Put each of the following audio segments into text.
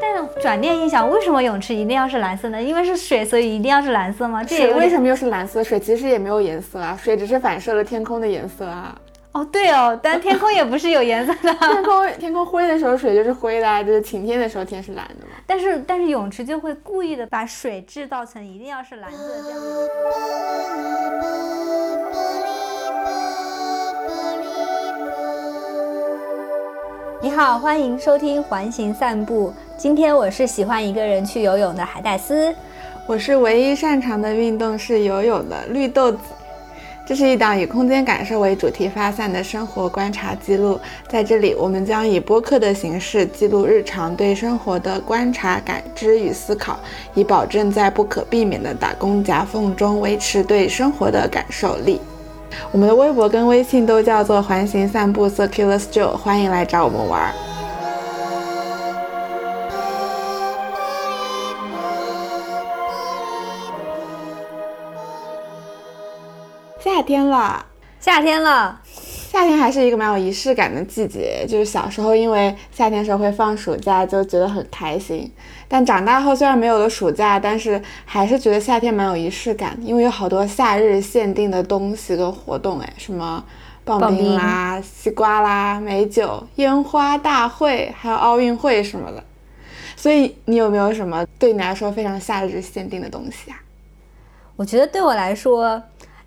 但转念一想，为什么泳池一定要是蓝色呢？因为是水，所以一定要是蓝色吗？这也为什么又是蓝色？水其实也没有颜色啊，水只是反射了天空的颜色啊。哦，对哦，但天空也不是有颜色的。天空灰的时候，水就是灰的啊，就是晴天的时候，天是蓝的嘛。但是泳池就会故意的把水制造成一定要是蓝色这样的。你好，欢迎收听环形散步。今天我是喜欢一个人去游泳的海带丝，我是唯一擅长的运动是游泳的绿豆子。这是一档以空间感受为主题发散的生活观察记录，在这里我们将以播客的形式记录日常对生活的观察、感知与思考，以保证在不可避免的打工夹缝中维持对生活的感受力。我们的微博跟微信都叫做环形散步 Circulous Joe， 欢迎来找我们玩。夏天了，夏天还是一个蛮有仪式感的季节。就是小时候因为夏天时候会放暑假，就觉得很开心，但长大后虽然没有了暑假，但是还是觉得夏天蛮有仪式感，因为有好多夏日限定的东西跟活动，什么棒冰啦、西瓜啦、美酒、烟花大会，还有奥运会什么的。所以你有没有什么对你来说非常夏日限定的东西啊？我觉得对我来说，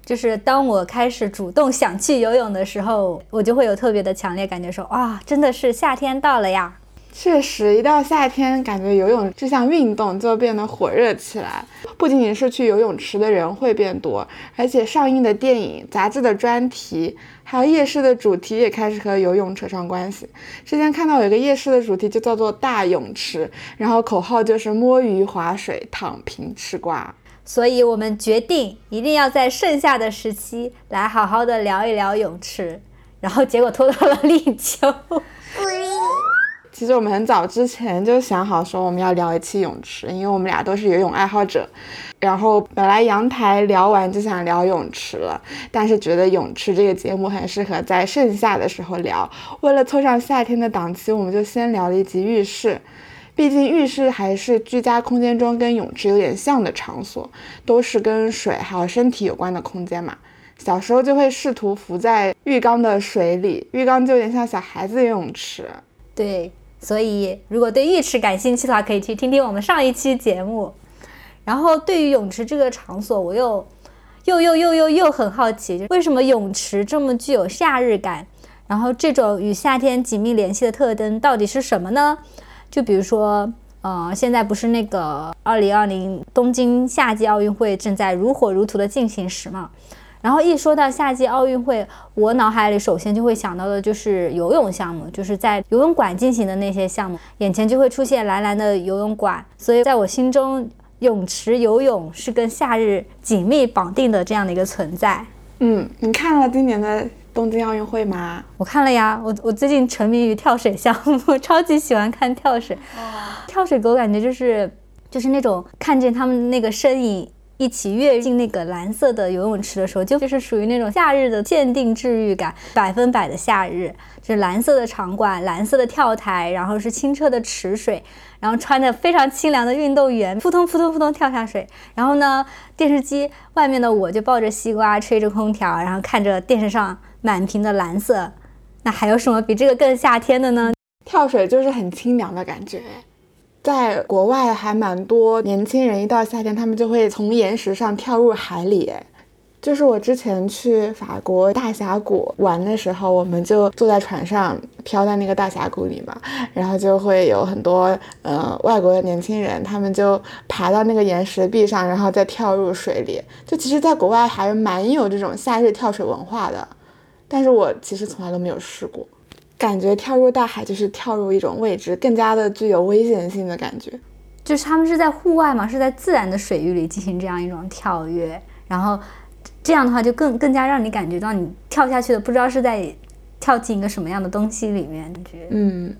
就是当我开始主动想去游泳的时候，我就会有特别的强烈感觉说，哇，真的是夏天到了呀。确实，一到夏天，感觉游泳这项运动就变得火热起来。不仅仅是去游泳池的人会变多，而且上映的电影、杂志的专题，还有夜市的主题也开始和游泳扯上关系。之前看到有一个夜市的主题就叫做大泳池，然后口号就是摸鱼、划水、躺平、吃瓜。所以我们决定一定要在盛夏的时期来好好的聊一聊泳池，然后结果拖到了立秋。其实我们很早之前就想好说我们要聊一期泳池，因为我们俩都是游泳爱好者，然后本来阳台聊完就想聊泳池了，但是觉得泳池这个节目很适合在盛夏的时候聊，为了凑上夏天的档期，我们就先聊了一集浴室。毕竟浴室还是居家空间中跟泳池有点像的场所，都是跟水还有身体有关的空间嘛。小时候就会试图浮在浴缸的水里，浴缸就有点像小孩子游泳池。对，所以如果对浴池感兴趣的话，可以去听听我们上一期节目。然后对于泳池这个场所，我又很好奇，为什么泳池这么具有夏日感，然后这种与夏天紧密联系的特征到底是什么呢？就比如说，现在不是那个2020东京夏季奥运会正在如火如荼的进行时嘛，然后一说到夏季奥运会，我脑海里首先就会想到的就是游泳项目，就是在游泳馆进行的那些项目，眼前就会出现蓝蓝的游泳馆，所以在我心中，泳池游泳是跟夏日紧密绑定的这样的一个存在。嗯，你看了今年的东京奥运会吗？我看了呀，我最近沉迷于跳水项目，超级喜欢看跳水。跳水给我感觉就是那种看见他们那个身影一起跃进那个蓝色的游泳池的时候，就是属于那种夏日的限定治愈感，100%的夏日，就是蓝色的场馆、蓝色的跳台，然后是清澈的池水，然后穿着非常清凉的运动员扑通扑通扑通跳下水，然后呢，电视机外面的我就抱着西瓜吹着空调，然后看着电视上满屏的蓝色。那还有什么比这个更夏天的呢？跳水就是很清凉的感觉。在国外还蛮多年轻人一到夏天他们就会从岩石上跳入海里。就是我之前去法国大峡谷玩的时候，我们就坐在船上飘在那个大峡谷里嘛，然后就会有很多外国的年轻人，他们就爬到那个岩石壁上，然后再跳入水里。就其实在国外还蛮有这种夏日跳水文化的，但是我其实从来都没有试过。感觉跳入大海就是跳入一种未知，更加的具有危险性的感觉。就是他们是在户外嘛，是在自然的水域里进行这样一种跳跃，然后这样的话就更加让你感觉到你跳下去的不知道是在跳进一个什么样的东西里面。嗯，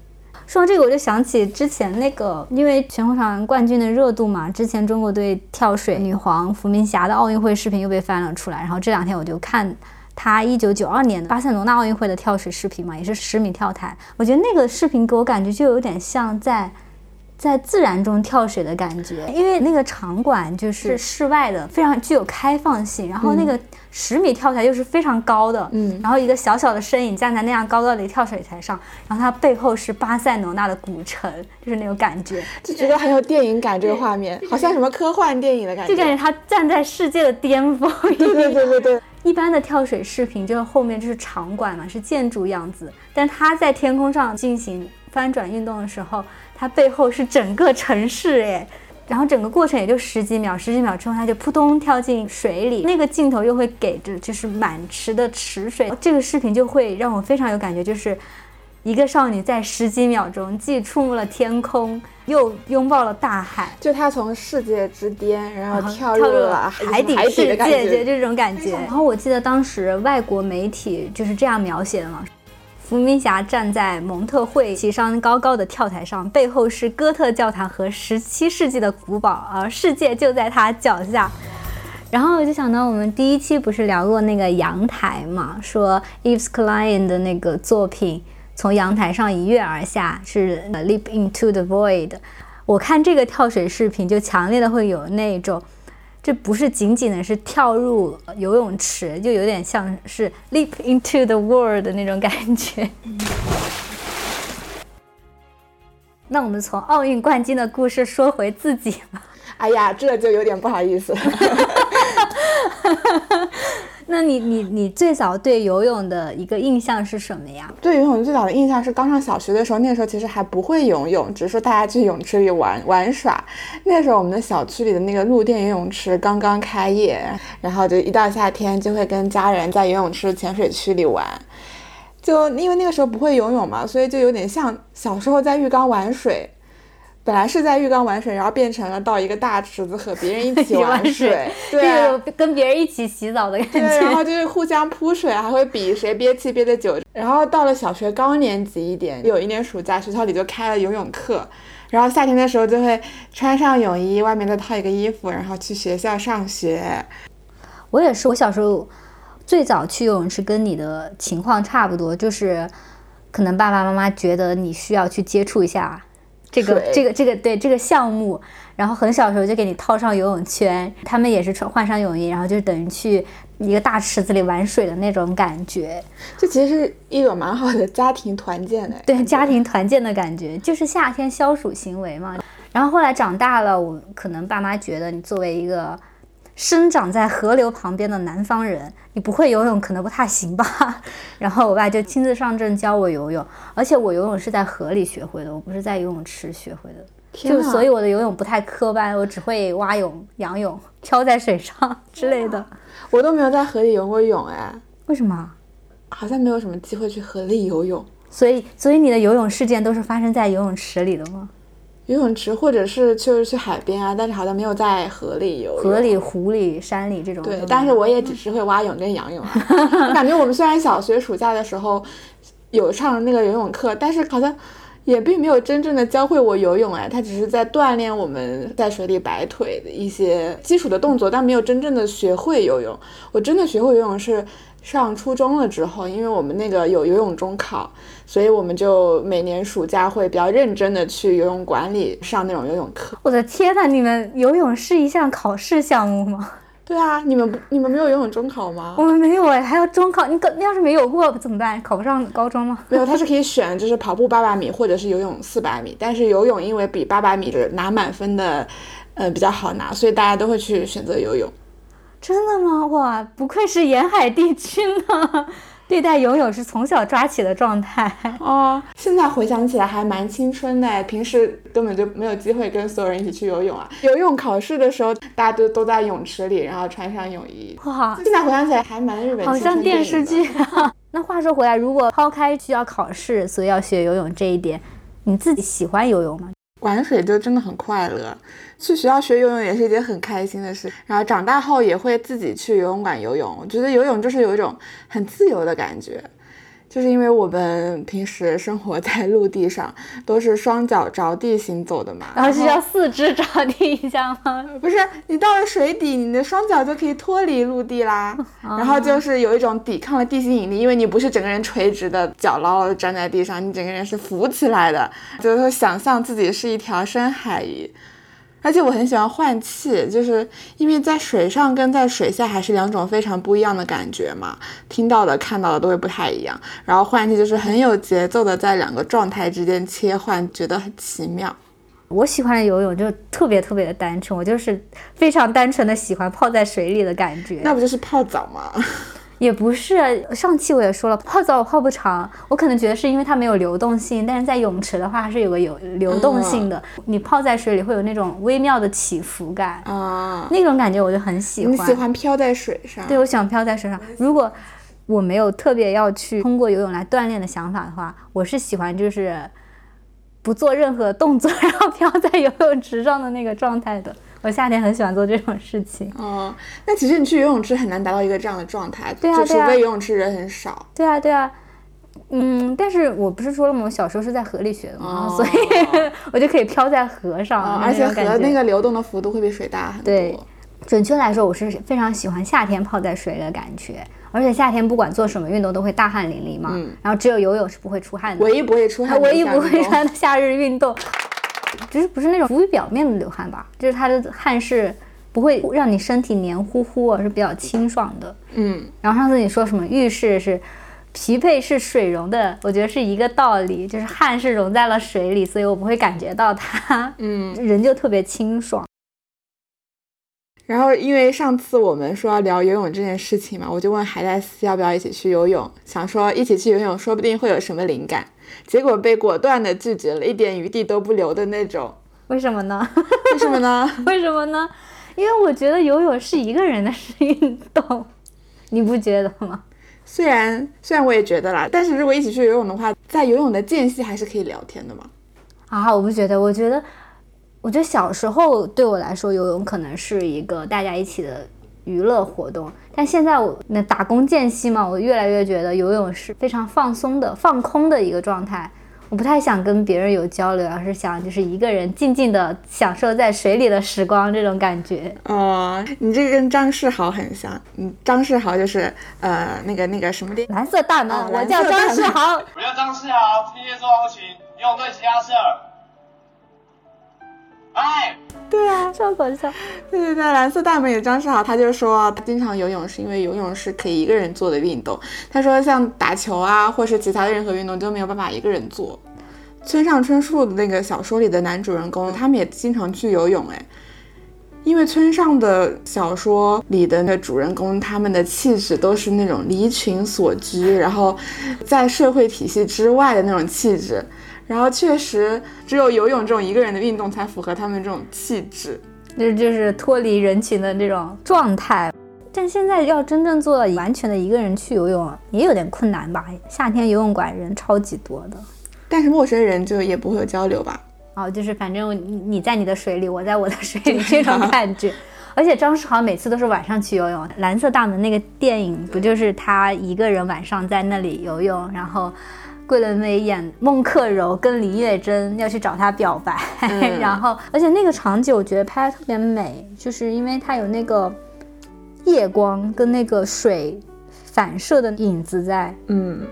说到这个我就想起之前那个，因为全红婵冠军的热度嘛，之前中国队跳水女皇伏明霞的奥运会视频又被翻了出来，然后这两天我就看他1992年巴塞罗那奥运会的跳水视频嘛，也是10米跳台。我觉得那个视频给我感觉就有点像在在自然中跳水的感觉，因为那个场馆就是室外的，非常具有开放性，然后那个10米跳台又是非常高的，然后一个小小的身影站在那样高高的跳水台上，然后它背后是巴塞罗那的古城，就是那种感觉，就觉得很有电影感，这个画面好像什么科幻电影的感觉，就感觉它站在世界的巅峰。对。一般的跳水视频就是后面就是场馆嘛，是建筑样子，但它在天空上进行翻转运动的时候，它背后是整个城市哎，然后整个过程也就十几秒之后，它就扑通跳进水里，那个镜头又会给着就是满池的池水，这个视频就会让我非常有感觉，就是一个少女在10几秒钟既触摸了天空又拥抱了大海，就她从世界之巅然后跳入了海底的感觉，这种感觉。然后我记得当时外国媒体就是这样描写的嘛，伏明霞站在蒙特惠骑上高高的跳台上，背后是哥特教堂和17世纪的古堡，而世界就在她脚下。然后我就想到我们第一期不是聊过那个阳台嘛，说 Yves Klein 的那个作品从阳台上一跃而下是 leap into the void。 我看这个跳水视频就强烈的会有那种，这不是仅仅的是跳入游泳池，就有点像是 leap into the world 的那种感觉。那我们从奥运冠军的故事说回自己吧。哎呀，这就有点不好意思。那你最早对游泳的一个印象是什么呀？对游泳最早的印象是刚上小学的时候，那时候其实还不会游泳，只是说大家去泳池里玩耍。那时候我们的小区里的那个露天游泳池刚刚开业，然后就一到夏天就会跟家人在游泳池浅水区里玩。就因为那个时候不会游泳嘛，所以就有点像小时候在浴缸玩水。本来是在浴缸玩水，然后变成了到一个大池子和别人一起玩水，对、啊，跟别人一起洗澡的感觉。对，然后就是互相扑水，还会比谁憋气憋得久。然后到了小学高年级一点，有一年暑假，学校里就开了游泳课，然后夏天的时候就会穿上泳衣，外面再套一个衣服，然后去学校上学。我也是，我小时候最早去游泳池跟你的情况差不多，就是可能爸爸妈妈觉得你需要去接触一下对这个项目，然后很小时候就给你套上游泳圈，他们也是换上泳衣，然后就等于去一个大池子里玩水的那种感觉。这其实是一种蛮好的家庭团建的，对，家庭团建的感觉，就是夏天消暑行为嘛。然后后来长大了，我可能爸妈觉得你作为一个生长在河流旁边的南方人，你不会游泳可能不太行吧，然后我爸就亲自上阵教我游泳，而且我游泳是在河里学会的，我不是在游泳池学会的，就所以我的游泳不太科班，我只会蛙泳、仰泳、漂在水上之类的。我都没有在河里游过泳哎，为什么？好像没有什么机会去河里游泳。所以你的游泳事件都是发生在游泳池里的吗？游泳池或者是就是去海边啊，但是好像没有在河里游泳，河里、湖里、山里这种。对，但是我也只是会蛙泳跟仰泳啊。我感觉我们虽然小学暑假的时候有上那个游泳课，但是好像也并没有真正的教会我游泳哎，它只是在锻炼我们在水里摆腿的一些基础的动作，但没有真正的学会游泳。我真的学会游泳是上初中了之后，因为我们那个有游泳中考，所以我们就每年暑假会比较认真的去游泳馆里上那种游泳课。我的天哪，你们游泳是一项考试项目吗？对啊，你们没有游泳中考吗？我们没有哎，还要中考，你要是没有过怎么办？考不上高中吗？没有，它是可以选，就是跑步800米或者是游泳400米，但是游泳因为比800米的拿满分的比较好拿，所以大家都会去选择游泳。真的吗？哇，不愧是沿海地区呢，对待游泳是从小抓起的状态哦。现在回想起来还蛮青春的，平时根本就没有机会跟所有人一起去游泳啊。游泳考试的时候，大家都在泳池里，然后穿上泳衣。哇，现在回想起来还蛮日本青春的，好像电视剧啊。那话说回来，如果抛开需要考试，所以要学游泳这一点，你自己喜欢游泳吗？玩水就真的很快乐，去学校学游泳也是一件很开心的事，然后长大后也会自己去游泳馆游泳。我觉得游泳就是有一种很自由的感觉，就是因为我们平时生活在陆地上，都是双脚着地行走的嘛，然后就要四肢着地一下吗？不是，你到了水底，你的双脚就可以脱离陆地啦，然后就是有一种抵抗了地心引力，因为你不是整个人垂直的脚牢牢的站在地上，你整个人是浮起来的，就是说想象自己是一条深海鱼。而且我很喜欢换气，就是因为在水上跟在水下还是两种非常不一样的感觉嘛，听到的看到的都会不太一样，然后换气就是很有节奏的在两个状态之间切换，觉得很奇妙。我喜欢游泳就特别特别的单纯，我就是非常单纯的喜欢泡在水里的感觉。那不就是泡澡吗？也不是，上期我也说了，泡澡我泡不长，我可能觉得是因为它没有流动性，但是在泳池的话还是有个有流动性的、你泡在水里会有那种微妙的起伏感、那种感觉我就很喜欢。你喜欢飘在水上？对，我喜欢飘在水上。如果我没有特别要去通过游泳来锻炼的想法的话，我是喜欢就是不做任何动作然后飘在游泳池上的那个状态的，我夏天很喜欢做这种事情。哦，那其实你去游泳池很难达到一个这样的状态。对啊，就除非游泳池人很少。对啊对啊，但是我不是说了吗，我小时候是在河里学的嘛，所以我就可以飘在河上、而且河那个流动的幅度会比水大很多。对，准确来说我是非常喜欢夏天泡在水的感觉，而且夏天不管做什么运动都会大汗淋漓嘛、然后只有游泳是不会出汗的，唯一不会出汗的，唯一不会穿的夏日运动就是不是那种浮于表面的流汗吧，就是它的汗是不会让你身体黏糊糊，是比较清爽的。然后上次你说什么浴室是疲惫是水溶的，我觉得是一个道理，就是汗是溶在了水里，所以我不会感觉到它，人就特别清爽。然后因为上次我们说要聊游泳这件事情嘛，我就问海带丝要不要一起去游泳，想说一起去游泳说不定会有什么灵感，结果被果断的拒绝了，一点余地都不留的那种。为什么呢？为什么呢？为什么呢？因为我觉得游泳是一个人的运动，你不觉得吗？虽然我也觉得啦，但是如果一起去游泳的话，在游泳的间隙还是可以聊天的嘛。啊，我不觉得，我觉得小时候对我来说游泳可能是一个大家一起的娱乐活动，但现在我那打工间隙嘛，我越来越觉得游泳是非常放松的放空的一个状态，我不太想跟别人有交流，而是想就是一个人静静的享受在水里的时光这种感觉。你这个跟张世豪很像，张世豪就是那个什么的蓝色大门、我叫张世豪，我叫张世豪，天天做钢琴，用对其他事儿。对啊，超搞笑。对对对，蓝色大门有张世豪，他就说他经常游泳是因为游泳是可以一个人做的运动，他说像打球啊或是其他的任何运动就没有办法一个人做。村上春树的那个小说里的男主人公他们也经常去游泳，因为村上的小说里的那主人公他们的气质都是那种离群所居，然后在社会体系之外的那种气质，然后确实只有游泳这种一个人的运动才符合他们这种气质，就是脱离人群的这种状态。但现在要真正做完全的一个人去游泳也有点困难吧，夏天游泳馆人超级多的，但是陌生人就也不会有交流吧。就是反正你在你的水里，我在我的水里这种感觉。而且张世豪每次都是晚上去游泳，蓝色大门那个电影不就是他一个人晚上在那里游泳，然后桂纶镁演孟克柔跟林月珍要去找他表白、然后而且那个场景我觉得拍得特别美，就是因为它有那个夜光跟那个水反射的影子在，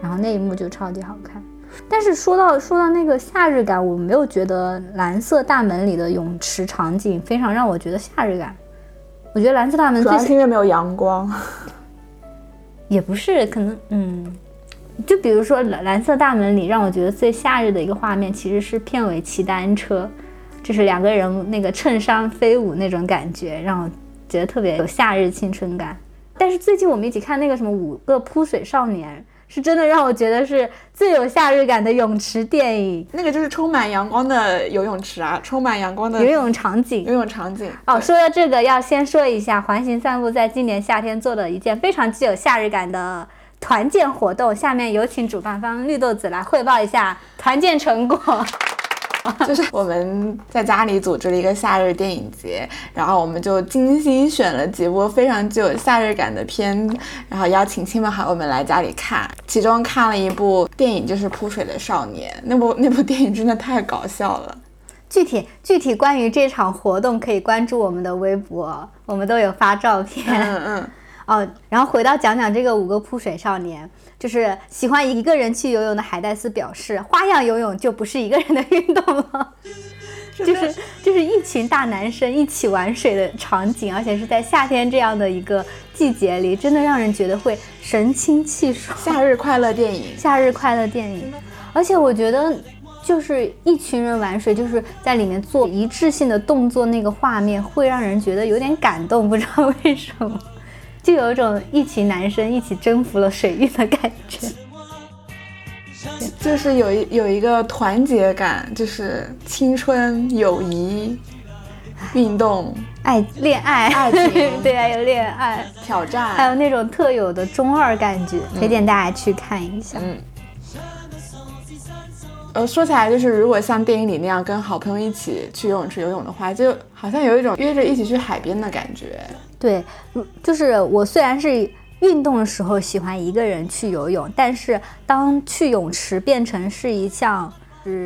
然后那一幕就超级好看。但是说到那个夏日感，我没有觉得蓝色大门里的泳池场景非常让我觉得夏日感，我觉得蓝色大门主要是因为没有阳光，也不是可能就比如说蓝色大门里让我觉得最夏日的一个画面其实是片尾骑单车，就是两个人那个衬衫飞舞那种感觉，让我觉得特别有夏日青春感。但是最近我们一起看那个什么5个扑水少年，是真的让我觉得是最有夏日感的泳池电影，那个就是充满阳光的游泳池啊，充满阳光的游泳场景。说到这个要先说一下环形散步在今年夏天做的一件非常具有夏日感的团建活动，下面有请主办方绿豆子来汇报一下团建成果。就是我们在家里组织了一个夏日电影节，然后我们就精心选了几部非常具有夏日感的片，然后邀请亲朋好友们来家里看。其中看了一部电影，就是《扑水的少年》，那部电影真的太搞笑了。具体关于这场活动可以关注我们的微博，我们都有发照片。然后回到讲这个五个扑水少年，就是喜欢一个人去游泳的海带丝表示，花样游泳就不是一个人的运动了，就是一群大男生一起玩水的场景，而且是在夏天这样的一个季节里，真的让人觉得会神清气爽。夏日快乐电影。而且我觉得就是一群人玩水，就是在里面做一致性的动作，那个画面会让人觉得有点感动，不知道为什么，就有一种一群男生一起征服了水域的感觉，就是有一个团结感，就是青春、友谊、运动、爱、恋爱、爱情，对啊，有恋爱、挑战，还有那种特有的中二感觉，推荐大家去看一下。说起来，就是如果像电影里那样跟好朋友一起去游泳池游泳的话，就好像有一种约着一起去海边的感觉。对，就是我虽然是运动的时候喜欢一个人去游泳，但是当去泳池变成是一项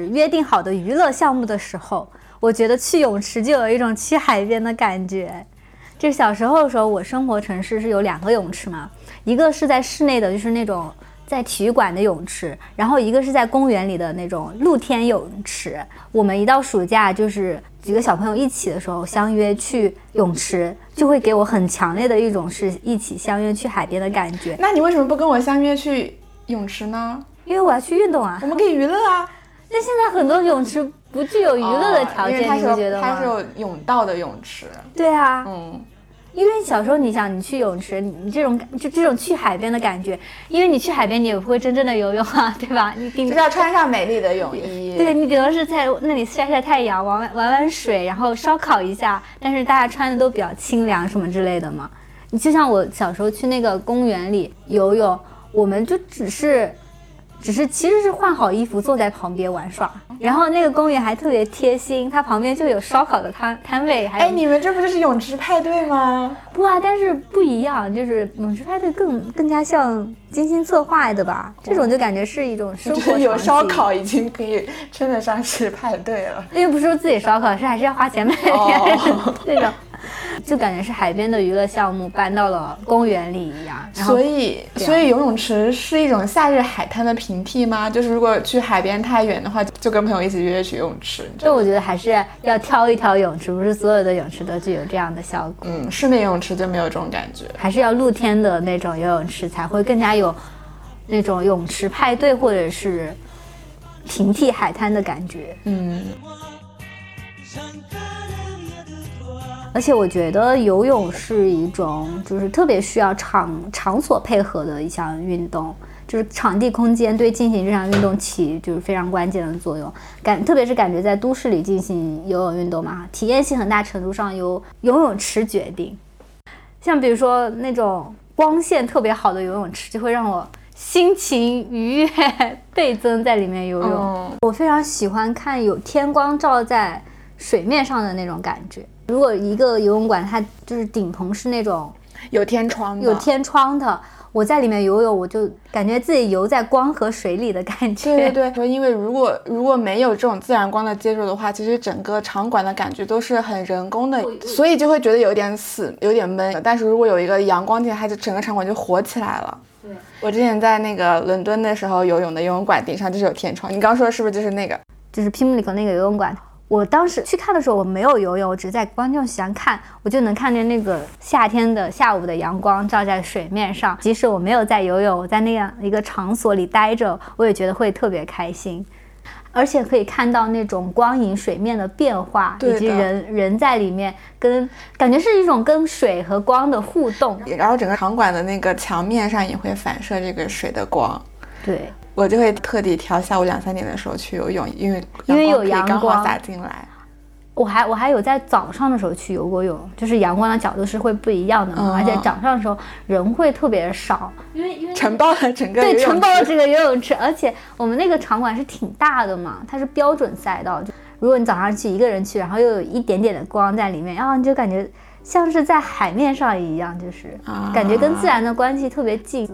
约定好的娱乐项目的时候，我觉得去泳池就有一种去海边的感觉。就小时候的时候，我生活城市是有2个泳池嘛，一个是在室内的，就是那种在体育馆的泳池，然后一个是在公园里的那种露天泳池。我们一到暑假，就是几个小朋友一起的时候相约去泳池，就会给我很强烈的一种是一起相约去海边的感觉。那你为什么不跟我相约去泳池呢？因为我要去运动啊，我们可以娱乐啊。但现在很多泳池不具有娱乐的条件，你觉得吗？它是有泳道的泳池。对啊，因为小时候你想你去泳池，你这种去海边的感觉，因为你去海边你也不会真正的游泳啊，对吧？你就是要穿上美丽的泳衣，对，你顶多是在那里晒晒太阳，玩玩水，然后烧烤一下，但是大家穿的都比较清凉什么之类的嘛。你就像我小时候去那个公园里游泳，我们就只是其实是换好衣服坐在旁边玩耍，然后那个公园还特别贴心，它旁边就有烧烤的摊位。还有，你们这不就是泳池派对吗？不啊，但是不一样，就是泳池派对更加像精心策划的吧，这种就感觉是一种生活场景。有烧烤已经可以称得上是派对了，因为不是说自己烧烤，是还是要花钱买那种。就感觉是海边的娱乐项目搬到了公园里一样，所以游泳池是一种夏日海滩的平替吗？就是如果去海边太远的话，就跟朋友一起约去游泳池。这我觉得还是要挑一挑泳池，不是所有的泳池都具有这样的效果。室内泳池就没有这种感觉，还是要露天的那种游泳池才会更加有那种泳池派对或者是平替海滩的感觉。而且我觉得游泳是一种就是特别需要场所配合的一项运动，就是场地空间对进行这项运动起就是非常关键的作用。特别是感觉在都市里进行游泳运动嘛，体验性很大程度上由游泳池决定。像比如说那种光线特别好的游泳池，就会让我心情愉悦倍增，在里面游泳。我非常喜欢看有天光照在水面上的那种感觉。如果一个游泳馆它就是顶棚是那种有天窗的，我在里面游泳，我就感觉自己游在光和水里的感觉。对，因为如果没有这种自然光的接触的话，其实整个场馆的感觉都是很人工的，所以就会觉得有点死，有点闷。但是如果有一个阳光进来，它就整个场馆就活起来了。对，我之前在那个伦敦的时候游泳的游泳馆顶上就是有天窗，你刚说的是不是就是那个，就是 Pimlico 那个游泳馆？我当时去看的时候我没有游泳，我只是在观众席上看，我就能看见那个夏天的下午的阳光照在水面上。即使我没有在游泳，我在那样一个场所里待着，我也觉得会特别开心，而且可以看到那种光影水面的变化，以及人在里面跟感觉是一种跟水和光的互动，然后整个场馆的那个墙面上也会反射这个水的光。对，我就会特地挑下午2-3点的时候去游泳，因为有阳光刚好洒进来。我还有在早上的时候去游过泳，就是阳光的角度是会不一样的嘛，而且早上的时候人会特别少，因为承包了整个游泳池。而且我们那个场馆是挺大的嘛，它是标准赛道，如果你早上去一个人去，然后又有一点点的光在里面，然后你就感觉像是在海面上一样，就是感觉跟自然的关系特别近。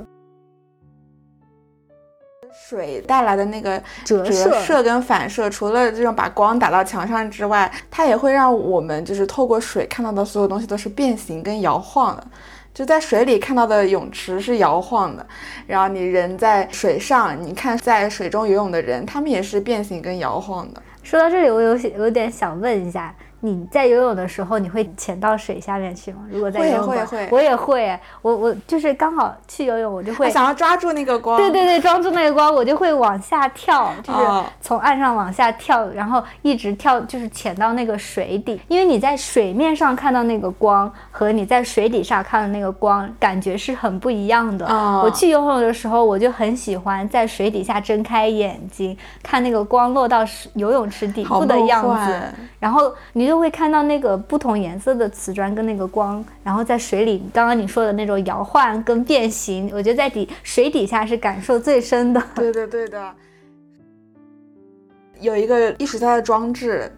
水带来的那个折射跟反射，除了这种把光打到墙上之外，它也会让我们就是透过水看到的所有东西都是变形跟摇晃的。就在水里看到的泳池是摇晃的，然后你人在水上，你看在水中游泳的人，他们也是变形跟摇晃的。说到这里，我 有点想问一下，你在游泳的时候你会潜到水下面去吗？如果在游泳馆会，我也会，我就是刚好去游泳，我就会想要抓住那个光，对抓住那个光，我就会往下跳，就是从岸上往下跳，然后一直跳，就是潜到那个水底。因为你在水面上看到那个光和你在水底下看到那个光感觉是很不一样的。我去游泳的时候，我就很喜欢在水底下睁开眼睛看那个光落到游泳池底部的样子，然后你就会看到那个不同颜色的瓷砖跟那个光，然后在水里刚刚你说的那种摇晃跟变形，我觉得在水底下是感受最深的。对的，有一个艺术家的装置，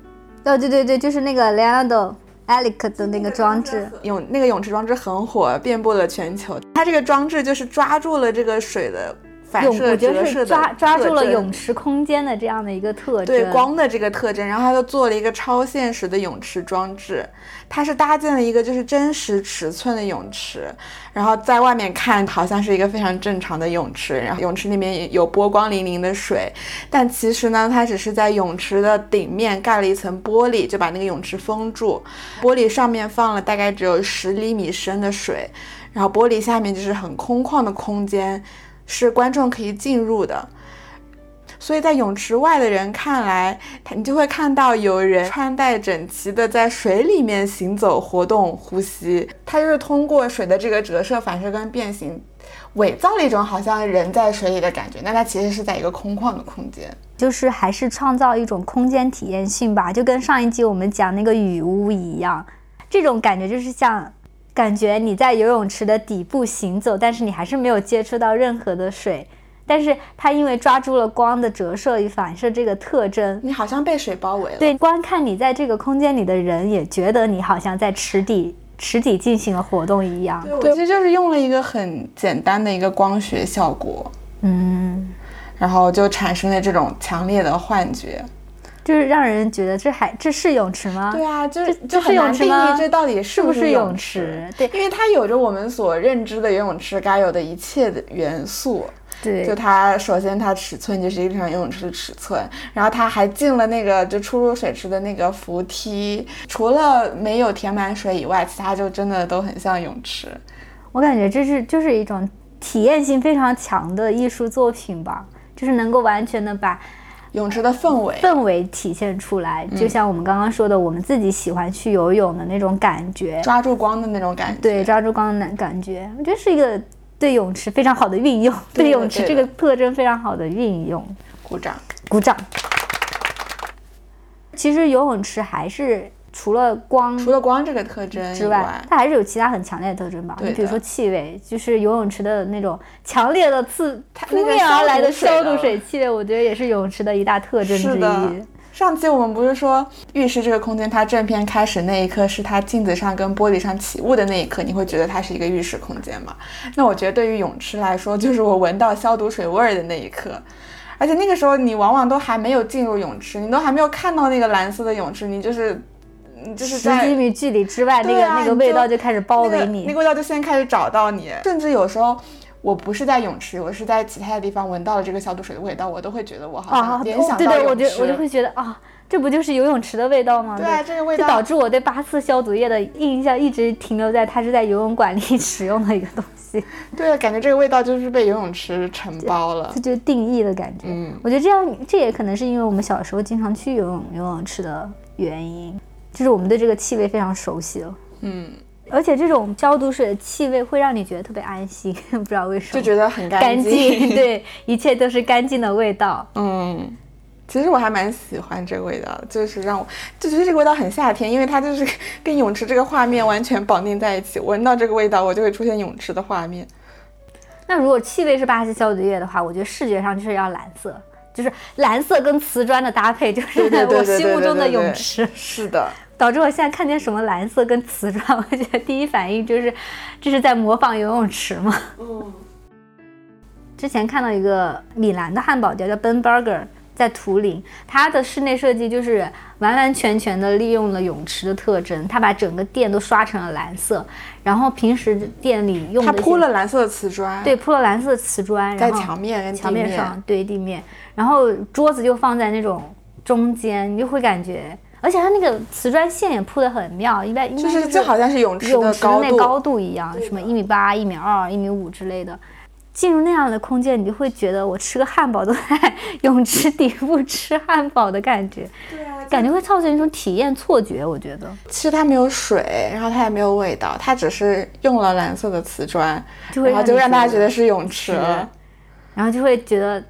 对，就是那个 Leandro Erlich 的那个装置，那个泳池装置很火，遍布了全球。它这个装置就是抓住了这个水的反射折射的，抓住了泳池空间的这样的一个特征，对光的这个特征，然后他就做了一个超现实的泳池装置。它是搭建了一个就是真实尺寸的泳池，然后在外面看好像是一个非常正常的泳池，然后泳池里面有波光粼粼的水，但其实呢它只是在泳池的顶面盖了一层玻璃，就把那个泳池封住，玻璃上面放了大概只有10厘米深的水，然后玻璃下面就是很空旷的空间，是观众可以进入的。所以在泳池外的人看来，你就会看到有人穿戴整齐的在水里面行走活动呼吸，它就是通过水的这个折射反射跟变形伪造了一种好像人在水里的感觉，那它其实是在一个空旷的空间，就是还是创造一种空间体验性吧，就跟上一集我们讲那个雨屋一样，这种感觉就是像感觉你在游泳池的底部行走，但是你还是没有接触到任何的水，但是它因为抓住了光的折射与反射这个特征，你好像被水包围了。对，观看你在这个空间里的人也觉得你好像在池底进行了活动一样。对，其实就是用了一个很简单的一个光学效果，然后就产生了这种强烈的幻觉，就是让人觉得这是泳池吗？对啊，就很难定义这到底是不是泳池。对，因为它有着我们所认知的游泳池该有的一切的元素。对，就它首先它尺寸就是一场游泳池的尺寸，然后它还进了那个就出入水池的那个扶梯，除了没有填满水以外，其他就真的都很像泳池。我感觉这是就是一种体验性非常强的艺术作品吧，就是能够完全的把泳池的氛围体现出来，就像我们刚刚说的，我们自己喜欢去游泳的那种感觉，抓住光的那种感觉。对，抓住光的感觉，我觉得是一个对泳池非常好的运用， 对泳池这个特征非常好的运用。鼓掌。其实游泳池还是除了光这个特征之外，它还是有其他很强烈的特征吧。你比如说气味，就是游泳池的那种强烈的扑面而来的消毒水气味，我觉得也是游泳池的一大特征之一。上期我们不是说浴室这个空间它正片开始那一刻是它镜子上跟玻璃上起雾的那一刻，你会觉得它是一个浴室空间嘛？那我觉得对于泳池来说，就是我闻到消毒水味的那一刻。而且那个时候你往往都还没有进入泳池，你都还没有看到那个蓝色的泳池，你就是10厘米距离之外，那个味道就开始包围你，那个味道就先开始找到你。甚至有时候我不是在泳池，我是在其他的地方闻到了这个消毒水的味道，我都会觉得我好像联想到泳池。我就会觉得这不就是游泳池的味道吗？对啊，这个味道就导致我对844消毒液的印象一直停留在它是在游泳馆里使用的一个东西。对，感觉这个味道就是被游泳池承包了，这就是定义的感觉。我觉得这也可能是因为我们小时候经常去游泳池的原因，就是我们对这个气味非常熟悉了。而且这种消毒水的气味会让你觉得特别安心，不知道为什么，就觉得很干净。对，一切都是干净的味道。其实我还蛮喜欢这个味道，就是让我就觉得这个味道很夏天，因为它就是跟泳池这个画面完全绑定在一起，闻到这个味道我就会出现泳池的画面。那如果气味是844消毒液的话，我觉得视觉上就是要蓝色，就是蓝色跟瓷砖的搭配，就是我心目中的泳池。是的，导致我现在看见什么蓝色跟瓷砖，我觉得第一反应就是这是在模仿游泳池吗？嗯。之前看到一个米兰的汉堡店叫 Ben Burger， 在图灵，它的室内设计就是完完全全的利用了泳池的特征，它把整个店都刷成了蓝色，然后平时店里用的它铺了蓝色的瓷砖，对，铺了蓝色的瓷砖，在墙面跟地面上，对，地面，然后桌子就放在那种中间，你就会感觉，而且它那个瓷砖线也铺得很妙，一般就是就好像是泳池的高度一样，什么1.8米、1.2米、1.5米之类的。进入那样的空间，你就会觉得我吃个汉堡都在泳池底部吃汉堡的感觉。对啊，感觉会造成一种体验错觉。我觉得其实它没有水，然后它也没有味道，它只是用了蓝色的瓷砖，然后就让大家觉得是泳池，然后就会觉得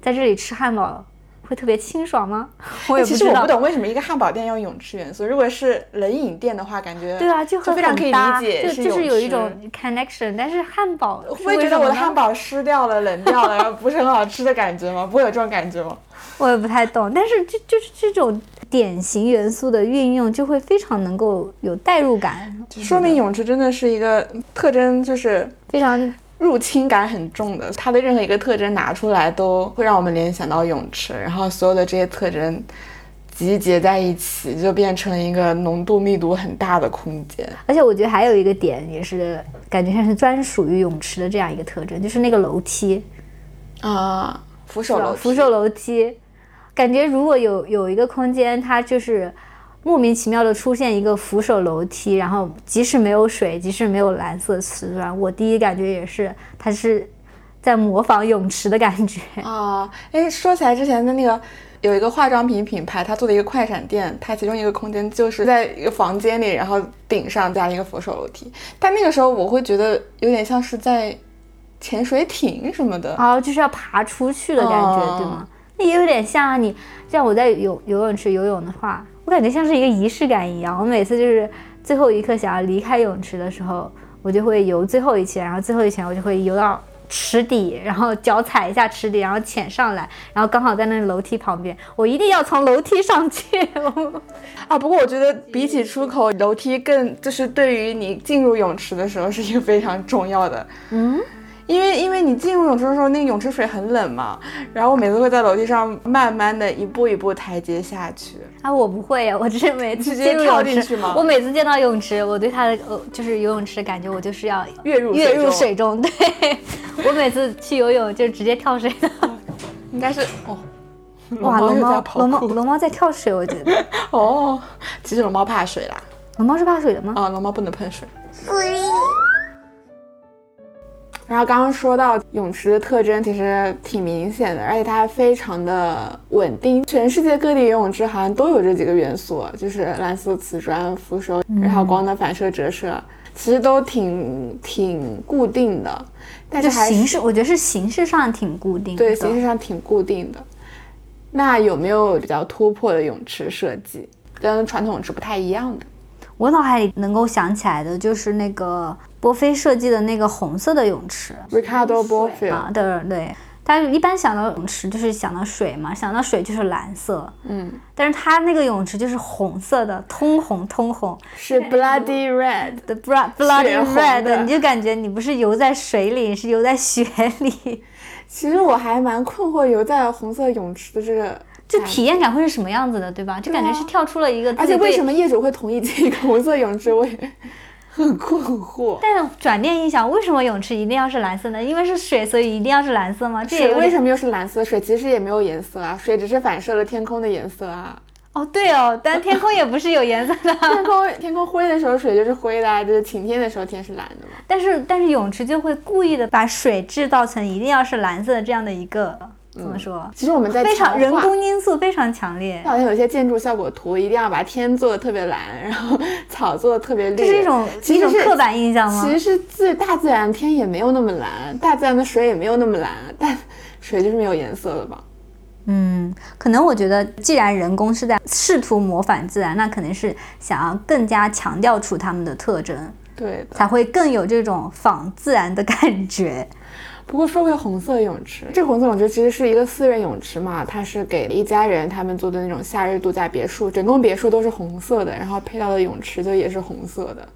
在这里吃汉堡会特别清爽吗？我也不知道，其实我不懂为什么一个汉堡店要泳池元素。如果是冷饮店的话，感觉对啊，就非常可以理解，就是有一种 connection。但是汉堡会不会觉得我的汉堡湿掉了、冷掉了，然后不是很好吃的感觉吗？不会有这种感觉吗？我也不太懂，但是就是这种典型元素的运用，就会非常能够有代入感，说明泳池真的是一个特征，就是非常。入侵感很重的，它的任何一个特征拿出来都会让我们联想到泳池，然后所有的这些特征集结在一起，就变成一个浓度密度很大的空间。而且我觉得还有一个点也是感觉像是专属于泳池的这样一个特征，就是那个楼梯啊，扶手楼梯，感觉如果有一个空间，它就是莫名其妙的出现一个扶手楼梯，然后即使没有水，即使没有蓝色瓷砖，我第一感觉也是它是在模仿泳池的感觉啊。说起来之前的那个有一个化妆品品牌，它做的一个快闪店，它其中一个空间就是在一个房间里，然后顶上加一个扶手楼梯，但那个时候我会觉得有点像是在潜水艇什么的啊，就是要爬出去的感觉，对吗？那也有点像你像我在游泳池游泳的话，我感觉像是一个仪式感一样，我每次就是最后一刻想要离开泳池的时候，我就会游最后一圈，然后最后一圈我就会游到池底，然后脚踩一下池底，然后潜上来，然后刚好在那楼梯旁边，我一定要从楼梯上去啊！不过我觉得比起出口，楼梯更就是对于你进入泳池的时候是一个非常重要的。嗯，因为你进入泳池的时候，那个泳池水很冷嘛，然后我每次会在楼梯上慢慢的一步一步台阶下去啊。我不会呀，我只是每次进入泳池直接跳进去吗？我每次见到泳池，我对它的就是游泳池的感觉，我就是要跃入水中。对，我每次去游泳就直接跳水的，应该是哦。哇，龙猫在跳水，我觉得哦，其实龙猫怕水啦。龙猫是怕水的吗？啊，龙猫不能喷水。然后刚刚说到泳池的特征其实挺明显的，而且它非常的稳定，全世界各地游泳池好像都有这几个元素，就是蓝色瓷砖、扶手，然后光的反射、折射，其实都挺固定的，但是还是形式，我觉得是形式上挺固定的，对，形式上挺固定的。那有没有比较突破的泳池设计跟传统泳池不太一样的？我脑海里能够想起来的就是那个波菲设计的那个红色的泳池 Ricardo Bofill 啊，对，但是一般想到泳池就是想到水嘛，想到水就是蓝色，但是它那个泳池就是红色的，通红，是 bloody red 的 bloody red 的，你就感觉你不是游在水里，是游在雪里。其实我还蛮困惑游在红色泳池的这个。就体验感会是什么样子的，对吧？就感觉是跳出了一个，而且为什么业主会同意这个红色泳池，我也很困惑。但转念一想，为什么泳池一定要是蓝色呢？因为是水，所以一定要是蓝色吗？水为什么又是蓝色？水其实也没有颜色啊，水只是反射了天空的颜色啊。哦，对哦，但天空也不是有颜色的。天空灰的时候，水就是灰的，就是晴天的时候，天是蓝的嘛。但是泳池就会故意的把水制造成一定要是蓝色的这样的一个。怎么说？其实我们在非常人工因素非常强烈，好像有些建筑效果图一定要把天做的特别蓝，然后草做的特别绿，这是一种刻板印象吗？其实是大自然天也没有那么蓝，大自然的水也没有那么蓝，但水就是没有颜色的吧。可能我觉得既然人工是在试图模仿自然，那肯定是想要更加强调出他们的特征，对的，才会更有这种仿自然的感觉。不过说回红色泳池，这红色泳池其实是一个私人泳池嘛，它是给一家人他们做的那种夏日度假别墅，整栋别墅都是红色的，然后配到的泳池就也是红色的，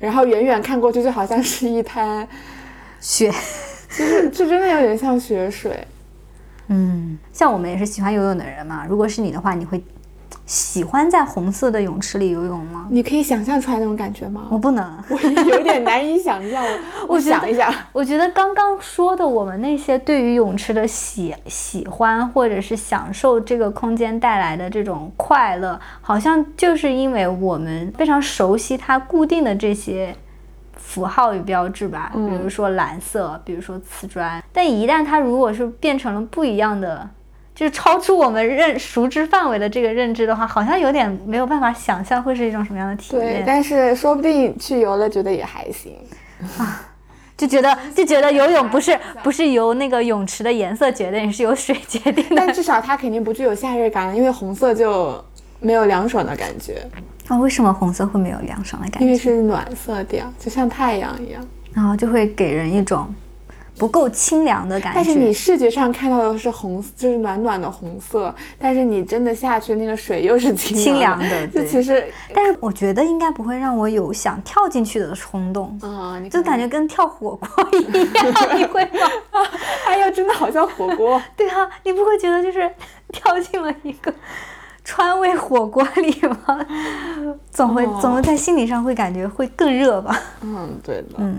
然后远远看过去就好像是一滩雪，就是这真的有点像雪水。嗯，像我们也是喜欢游泳的人嘛，如果是你的话，你会喜欢在红色的泳池里游泳吗？你可以想象出来那种感觉吗？我不能，我有点难以想象。我想一下，我觉得刚刚说的我们那些对于泳池的喜欢或者是享受这个空间带来的这种快乐，好像就是因为我们非常熟悉它固定的这些符号与标志吧，比如说蓝色，比如说瓷砖，但一旦它如果是变成了不一样的，就是超出我们熟知范围的这个认知的话，好像有点没有办法想象会是一种什么样的体验。对，但是说不定去游了觉得也还行啊，就觉得游泳不是由那个泳池的颜色决定，是由水决定的。但至少它肯定不具有夏日感，因为红色就没有凉爽的感觉啊。为什么红色会没有凉爽的感觉？因为是暖色调，就像太阳一样，然后就会给人一种不够清凉的感觉。但是你视觉上看到的是红，就是暖暖的红色，但是你真的下去那个水又是清凉的。对，其实但是我觉得应该不会让我有想跳进去的冲动啊，就感觉跟跳火锅一样。你会吗？哎呀，真的好像火锅。对啊，你不会觉得就是跳进了一个川味火锅里吗？总会在心理上会感觉会更热吧。嗯，对的。嗯。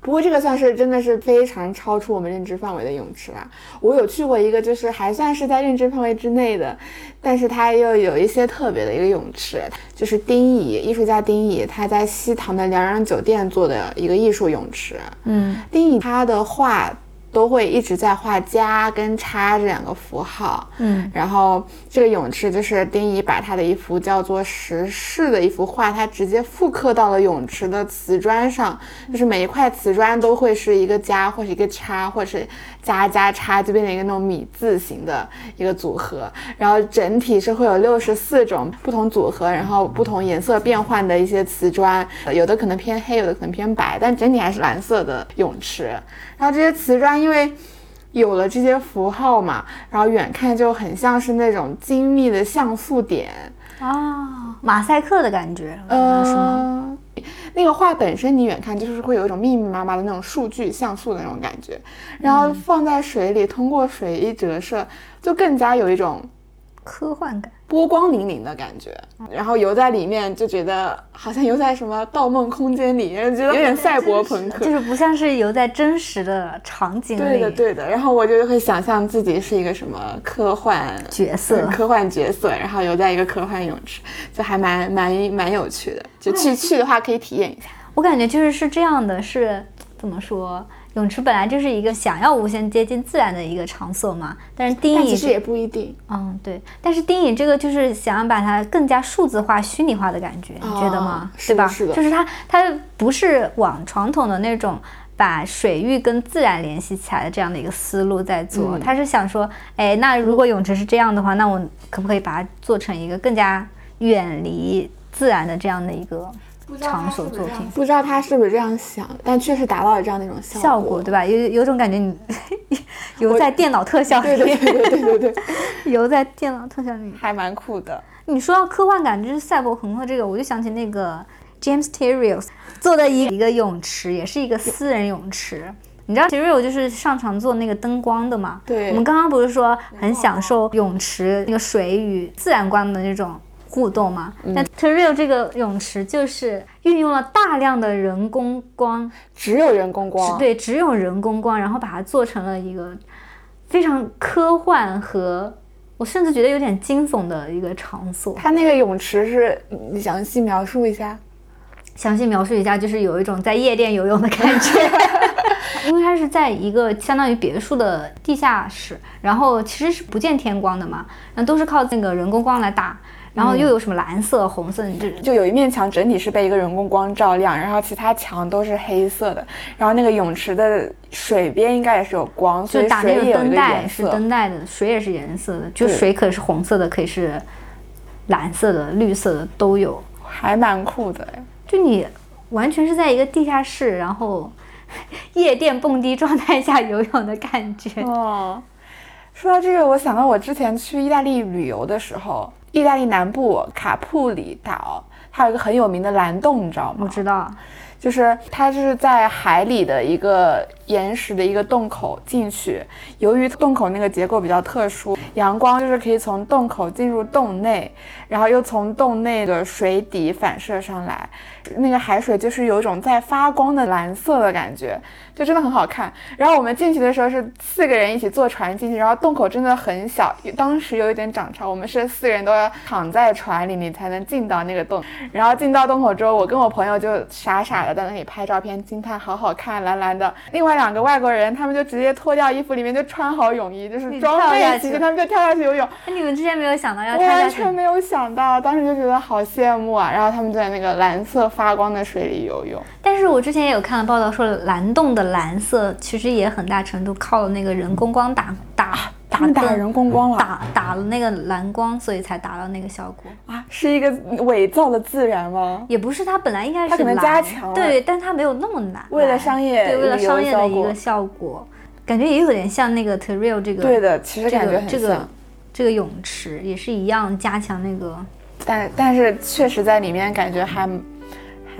不过这个算是真的是非常超出我们认知范围的泳池啦。我有去过一个就是还算是在认知范围之内的，但是它又有一些特别的一个泳池，就是丁乙艺术家丁乙他在西塘的梁壤酒店做的一个艺术泳池。嗯，丁乙他的画都会一直在画加跟叉这两个符号。嗯，然后这个泳池就是丁乙把他的一幅叫做石室的一幅画，他直接复刻到了泳池的瓷砖上，就是每一块瓷砖都会是一个加或是一个叉，或是加加叉，就变成一个那种米字形的一个组合，然后整体是会有64种不同组合，然后不同颜色变换的一些瓷砖，有的可能偏黑，有的可能偏白，但整体还是蓝色的泳池。然后这些瓷砖因为有了这些符号嘛，然后远看就很像是那种精密的像素点啊，马赛克的感觉。那个画本身你远看就是会有一种密密麻麻的那种数据像素的那种感觉，然后放在水里，通过水一折射，就更加有一种科幻感，波光粼粼的感觉。然后游在里面就觉得好像游在什么盗梦空间里，觉得有点赛博朋克，就是不像是游在真实的场景里。对的对的。然后我就会想象自己是一个什么科幻角色，然后游在一个科幻泳池，就还蛮有趣的，就去的话可以体验一下。我感觉就是这样的，是怎么说，泳池本来就是一个想要无限接近自然的一个场所嘛，但是丁乙其实也不一定。嗯，对，但是丁乙这个就是想要把它更加数字化、虚拟化的感觉，你觉得吗？对吧？是的，就是它不是往传统的那种把水域跟自然联系起来的这样的一个思路在做，他是想说，哎，那如果泳池是这样的话，那我可不可以把它做成一个更加远离自然的这样的一个？场所作品，不知道他是不是这样想，但确实达到了这样的一种效果，对吧？有种感觉你游在电脑特效里，对，游在电脑特效里还蛮酷的。你说到科幻感，就是赛博朋克这个，我就想起那个 James Turrell 做的一个泳池，也是一个私人泳池。你知道 Turrell 就是擅长做那个灯光的嘛？对，我们刚刚不是说很享受泳池那个水与自然观的那种互动嘛，但 Turrell 这个泳池就是运用了大量的人工光，只有人工光，然后把它做成了一个非常科幻和我甚至觉得有点惊悚的一个场所。它那个泳池是，你详细描述一下，就是有一种在夜店游泳的感觉。因为它是在一个相当于别墅的地下室，然后其实是不见天光的嘛，那都是靠那个人工光来打，然后又有什么蓝色、红色，就有一面墙整体是被一个人工光照亮，然后其他墙都是黑色的，然后那个泳池的水边应该也是有光，所以水也有一个颜色，就打那个灯带的，水也是颜色的，就水可以是红色的，可以是蓝色的、绿色的都有，还蛮酷的。就你完全是在一个地下室，然后夜店蹦迪状态下游泳的感觉。哦，说到这个，我想到我之前去意大利旅游的时候，意大利南部卡普里岛它有一个很有名的蓝洞，你知道吗？我知道，就是它就是在海里的一个岩石的一个洞口进去，由于洞口那个结构比较特殊，阳光就是可以从洞口进入洞内，然后又从洞内的水底反射上来，那个海水就是有一种在发光的蓝色的感觉，就真的很好看。然后我们进去的时候是4个人一起坐船进去，然后洞口真的很小，当时有一点涨潮，我们是4个人都要躺在船里你才能进到那个洞。然后进到洞口之后，我跟我朋友就傻傻的在那里拍照片，惊叹好好看，蓝蓝的。另外2个外国人，他们就直接脱掉衣服，里面就穿好泳衣，就是装备齐全，他们就跳下去游泳。那你们之前没有想到要跳下去？完全没有想到，当时就觉得好羡慕啊。然后他们就在那个蓝色发光的水里游泳。但是我之前也有看了报道说，蓝洞的蓝色其实也很大程度靠了那个人工光打人工光了，打了那个蓝光，所以才达到那个效果啊。是一个伪造的自然吗？也不是，它本来应该是蓝，它可能加强了，对，但它没有那么难，为了商业，对，为了商业的一个效果，感觉也有点像那个 Turrell 这个，对的，其实感觉很像这个泳池也是一样加强那个，但是确实在里面感觉还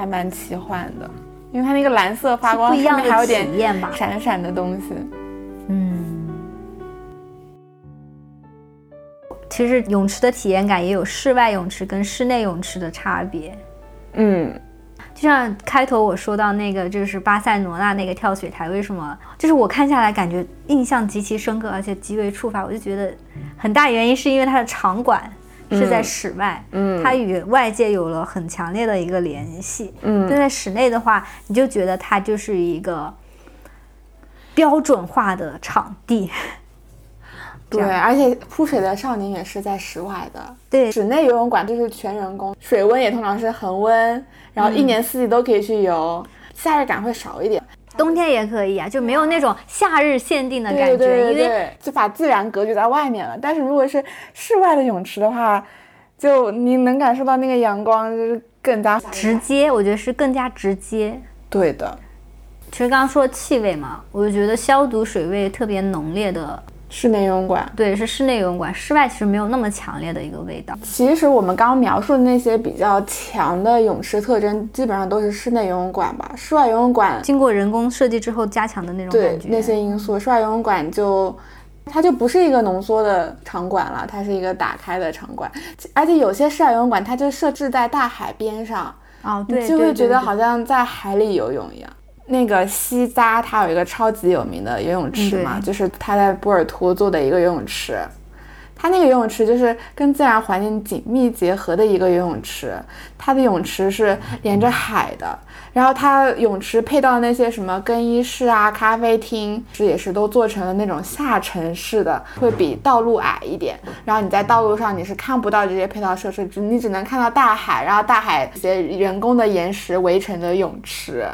蛮奇幻的，因为它那个蓝色发光，上面还有点闪闪的东西，嗯。其实泳池的体验感也有室外泳池跟室内泳池的差别。嗯，就像开头我说到那个，就是巴塞罗那那个跳水台，为什么就是我看下来感觉印象极其深刻，而且极为触发，我就觉得很大原因是因为它的场馆是在室外，它与外界有了很强烈的一个联系。但在室内的话，你就觉得它就是一个标准化的场地。对，而且扑水的少年也是在室外的。对，室内游泳馆就是全人工，水温也通常是恒温，然后一年四季都可以去游，夏日感会少一点，冬天也可以啊，就没有那种夏日限定的感觉。对对对对，因为就把自然隔绝在外面了。但是如果是室外的泳池的话，就你能感受到那个阳光，就是更加直接，我觉得是更加直接。对的，其实刚刚说气味嘛，我就觉得消毒水味特别浓烈的室内游泳馆，对，是室内游泳馆，室外其实没有那么强烈的一个味道。其实我们刚刚描述的那些比较强的泳池特征基本上都是室内游泳馆吧，室外游泳馆经过人工设计之后加强的那种感觉，对，那些因素。室外游泳馆它就不是一个浓缩的场馆了，它是一个打开的场馆，而且有些室外游泳馆它就设置在大海边上，哦，对，你就会觉得好像在海里游泳一样。那个西扎它有一个超级有名的游泳池嘛，就是它在波尔图做的一个游泳池，它那个游泳池就是跟自然环境紧密结合的一个游泳池，它的泳池是连着海的，然后它泳池配到那些什么更衣室啊、咖啡厅，也是都做成了那种下沉式的，会比道路矮一点，然后你在道路上你是看不到这些配套设施，你只能看到大海，然后大海一些人工的岩石围成的泳池。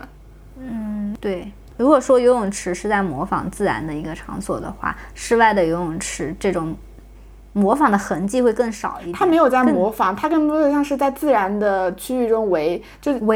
嗯，对，如果说游泳池是在模仿自然的一个场所的话，室外的游泳池这种模仿的痕迹会更少一点。它没有在模仿，它更多的像是在自然的区域中围成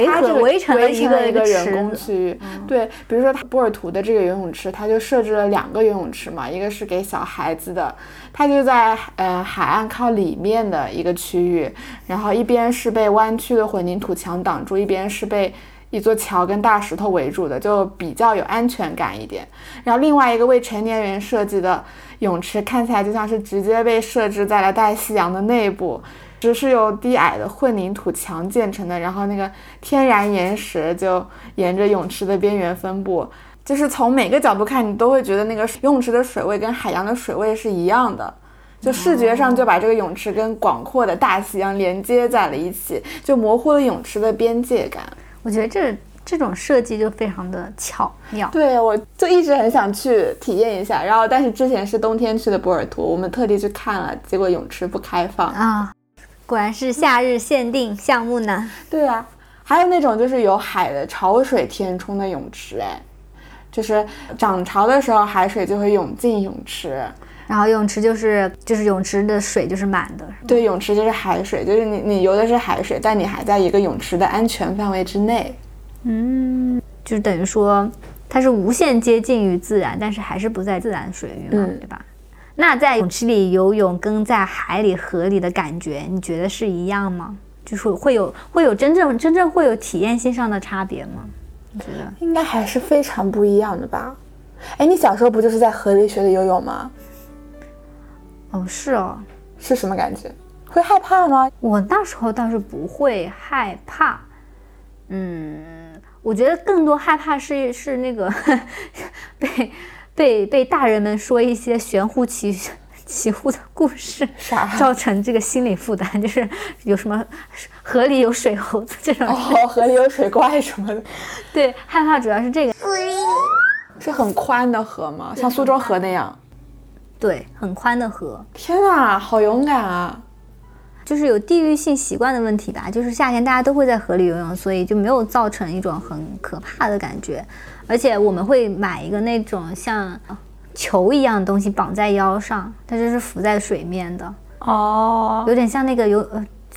了一个人工区域。对，比如说波尔图的这个游泳池，它就设置了2个游泳池嘛，一个是给小孩子的，它就在海岸靠里面的一个区域，然后一边是被弯曲的混凝土墙挡住，一边是被一座桥跟大石头围住的，就比较有安全感一点。然后另外一个为成年人设计的泳池看起来就像是直接被设置在了大西洋的内部，只是由低矮的混凝土墙建成的，然后那个天然岩石就沿着泳池的边缘分布，就是从每个角度看你都会觉得那个游泳池的水位跟海洋的水位是一样的，就视觉上就把这个泳池跟广阔的大西洋连接在了一起，就模糊了泳池的边界感。我觉得这种设计就非常的巧妙。对，我就一直很想去体验一下，然后但是之前是冬天去的波尔图，我们特地去看了，结果泳池不开放啊，果然是夏日限定项目呢。对啊，还有那种就是有海的潮水填充的泳池，哎，就是涨潮的时候海水就会涌进泳池，然后泳池就是泳池的水就是满的。对，泳池就是海水，就是你游的是海水，但你还在一个泳池的安全范围之内。嗯，就是等于说它是无限接近于自然，但是还是不在自然水域嘛，对吧？那在泳池里游泳跟在海里河里的感觉你觉得是一样吗？就是会有真正会有体验性上的差别吗？你觉得应该还是非常不一样的吧。哎，你小时候不就是在河里学的游泳吗？哦，是哦。是什么感觉？会害怕吗？我那时候倒是不会害怕，我觉得更多害怕是那个被大人们说一些玄乎起乎的故事，造成这个心理负担，就是有什么河里有水猴子这种，河里有水怪什么的。对，害怕主要是这个。是很宽的河吗？像苏州河那样？对，很宽的河。天啊，好勇敢啊！就是有地域性习惯的问题吧，就是夏天大家都会在河里游泳，所以就没有造成一种很可怕的感觉。而且我们会买一个那种像球一样的东西绑在腰上，它就是浮在水面的。哦，有点像那个游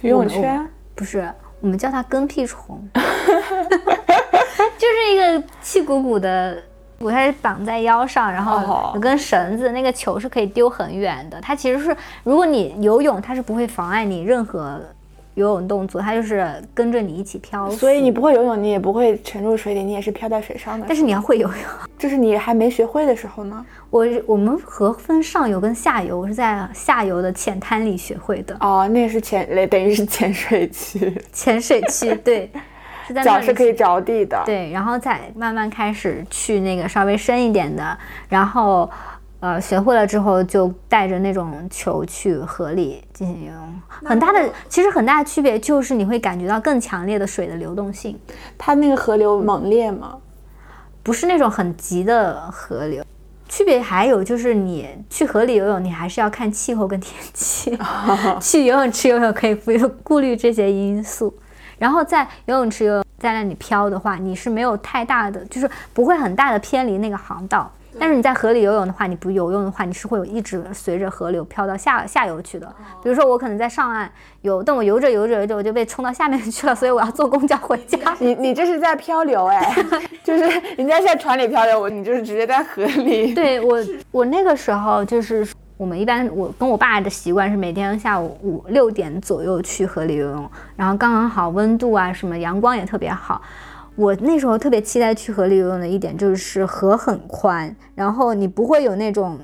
泳圈？不是，我们叫它跟屁虫。就是一个气鼓鼓的，我它是绑在腰上，然后有根绳子，那个球是可以丢很远的。它其实是，如果你游泳，它是不会妨碍你任何游泳动作，它就是跟着你一起漂。所以你不会游泳，你也不会沉入水里，你也是漂在水上的。但是你要会游泳，这是你还没学会的时候呢。我们河分上游跟下游，我是在下游的浅滩里学会的。哦，那是等于是浅水区。浅水区，对。脚是可以着地的，对，然后再慢慢开始去那个稍微深一点的，然后学会了之后就带着那种球去河里进行游泳。很大的区别就是你会感觉到更强烈的水的流动性。它那个河流猛烈吗？不是那种很急的河流。区别还有就是你去河里游泳你还是要看气候跟天气。去游泳池游泳可以不用顾虑这些因素，然后在游泳池游泳在那里飘的话，你是没有太大的，就是不会很大的偏离那个航道。但是你在河里游泳的话，你不游泳的话，你是会有一直随着河流飘到下游去的。比如说我可能在上岸游，但我游着我就被冲到下面去了，所以我要坐公交回家。你这是在漂流哎。就是人家在船里漂流，你就是直接在河里。对，我那个时候就是。我们一般，我跟我爸的习惯是每天下午5-6点左右去河里游泳，然后刚刚好温度啊什么阳光也特别好。我那时候特别期待去河里游泳的一点就是河很宽，然后你不会有那种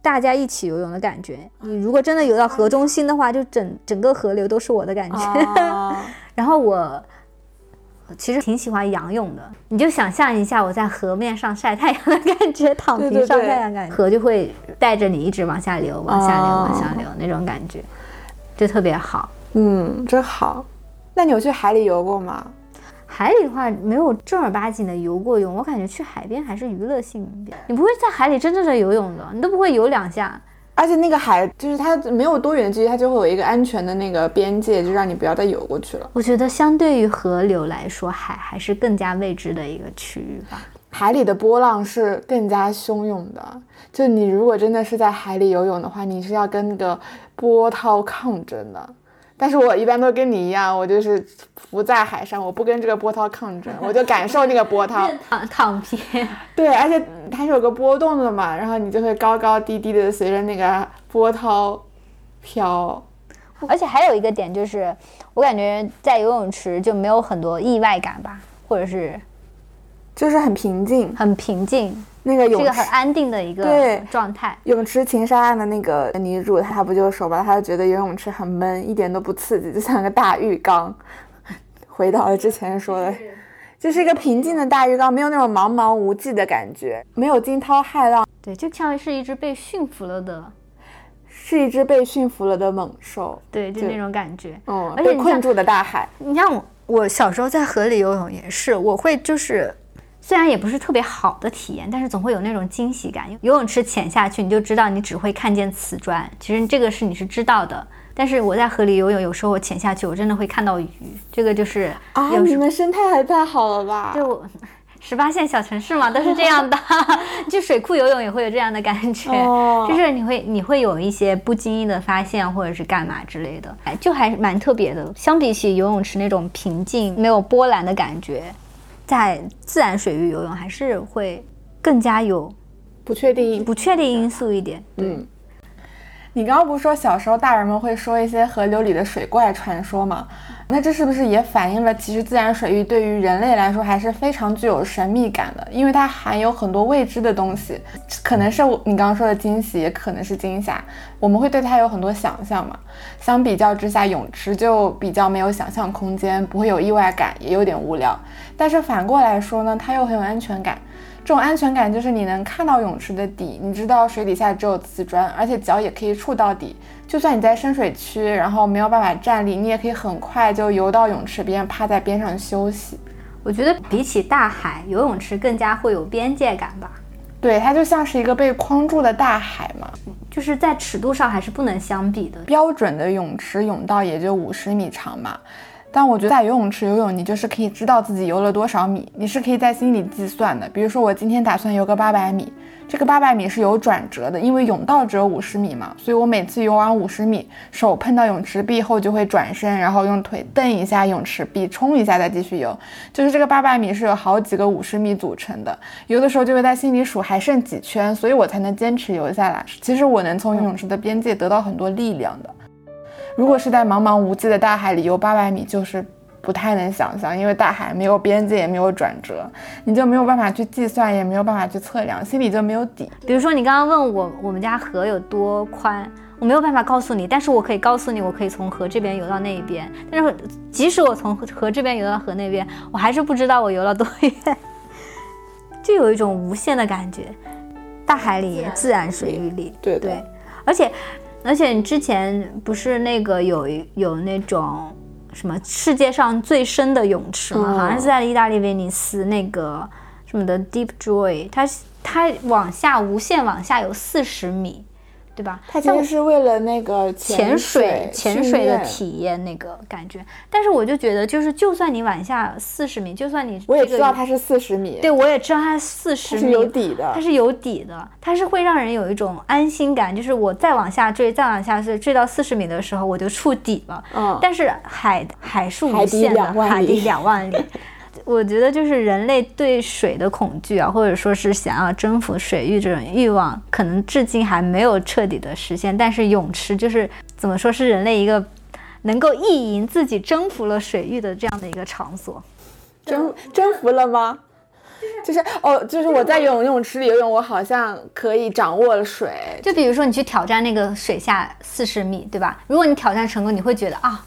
大家一起游泳的感觉。你如果真的游到河中心的话，就整个河流都是我的感觉。然后我其实挺喜欢仰泳的，你就想象一下我在河面上晒太阳的感觉，躺平上晒太阳感觉，河就会带着你一直往下流，往下流，往下流那种感觉，就特别好。真好。那你有去海里游过吗？海里的话没有正儿八经的游过泳，我感觉去海边还是娱乐性一点。你不会在海里真正的游泳的，你都不会游2下。而且那个海就是它没有多远的距离，它就会有一个安全的那个边界，就让你不要再游过去了。我觉得相对于河流来说，海还是更加未知的一个区域吧。海里的波浪是更加汹涌的，就你如果真的是在海里游泳的话，你是要跟那个波涛抗争的。但是我一般都跟你一样，我就是浮在海上，我不跟这个波涛抗争，我就感受那个波涛。躺平。对，而且它是有个波动的嘛，然后你就会高高低低的随着那个波涛飘。而且还有一个点就是，我感觉在游泳池就没有很多意外感吧，或者是，就是很平静，很平静。那个泳池是一个很安定的一个状态。泳池情杀案的那个女主，她不就说吧，她就觉得游泳池很闷，一点都不刺激，就像个大浴缸。回到了之前说的，就是一个平静的大浴缸，没有那种茫茫无际的感觉，没有惊涛骇浪。对，就像是一只被驯服了的，是一只被驯服了的猛兽。对，就那种感觉。而且被困住的大海。你像我小时候在河里游泳也是，我会就是。虽然也不是特别好的体验，但是总会有那种惊喜感。游泳池潜下去，你就知道你只会看见瓷砖，其实这个是你是知道的。但是我在河里游泳，有时候我潜下去，我真的会看到鱼。这个就是你们生态还太好了吧？就18线小城市嘛，都是这样的。就水库游泳也会有这样的感觉，就是你会有一些不经意的发现，或者是干嘛之类的，就还蛮特别的。相比起游泳池那种平静、没有波澜的感觉。在自然水域游泳还是会更加有不确定因素一点。嗯，你刚刚不是说小时候大人们会说一些河流里的水怪传说吗？那这是不是也反映了其实自然水域对于人类来说还是非常具有神秘感的，因为它含有很多未知的东西，可能是你刚刚说的惊喜，也可能是惊吓，我们会对它有很多想象嘛。相比较之下，泳池就比较没有想象空间，不会有意外感，也有点无聊。但是反过来说呢，它又很有安全感，这种安全感就是你能看到泳池的底，你知道水底下只有瓷砖，而且脚也可以触到底，就算你在深水区然后没有办法站立，你也可以很快就游到泳池边，趴在边上休息。我觉得比起大海，游泳池更加会有边界感吧。对，它就像是一个被框住的大海嘛，就是在尺度上还是不能相比的。标准的泳池泳道也就50米长嘛，但我觉得在游泳池游泳，你就是可以知道自己游了多少米，你是可以在心里计算的。比如说我今天打算游个800米，这个800米是有转折的，因为泳道只有50米嘛，所以我每次游完50米，手碰到泳池壁后就会转身，然后用腿蹬一下泳池壁，冲一下再继续游。就是这个800米是有好几个50米组成的，游的时候就会在心里数还剩几圈，所以我才能坚持游下来。其实我能从泳池的边界得到很多力量的。如果是在茫茫无际的大海里游800米，就是不太能想象，因为大海没有边界，也没有转折，你就没有办法去计算，也没有办法去测量，心里就没有底。比如说你刚刚问我们家河有多宽，我没有办法告诉你，但是我可以告诉你，我可以从河这边游到那一边。但是即使我从河这边游到河那边，我还是不知道我游了多远，就有一种无限的感觉。大海里，自然水域里，对对，而且你之前不是那个有那种什么世界上最深的泳池吗？好像是在意大利威尼斯那个什么的 Deep Joy， 它往下无限往下有40米，对吧？它就是为了那个潜水的体验那个感觉。但是我就觉得，就算你往下40米，就算你、这个、我也知道它是40米，对，我也知道它是40米，它是有底的，它是会让人有一种安心感，就是我再往下追到40米的时候，我就触底了。嗯，但是海是无限的，海底2万里。我觉得就是人类对水的恐惧啊，或者说是想要征服水域这种欲望，可能至今还没有彻底的实现。但是泳池就是怎么说，是人类一个能够意淫自己征服了水域的这样的一个场所。征服了吗？就是我在泳池里游泳，我好像可以掌握了水。就比如说你去挑战那个水下40米，对吧？如果你挑战成功，你会觉得啊，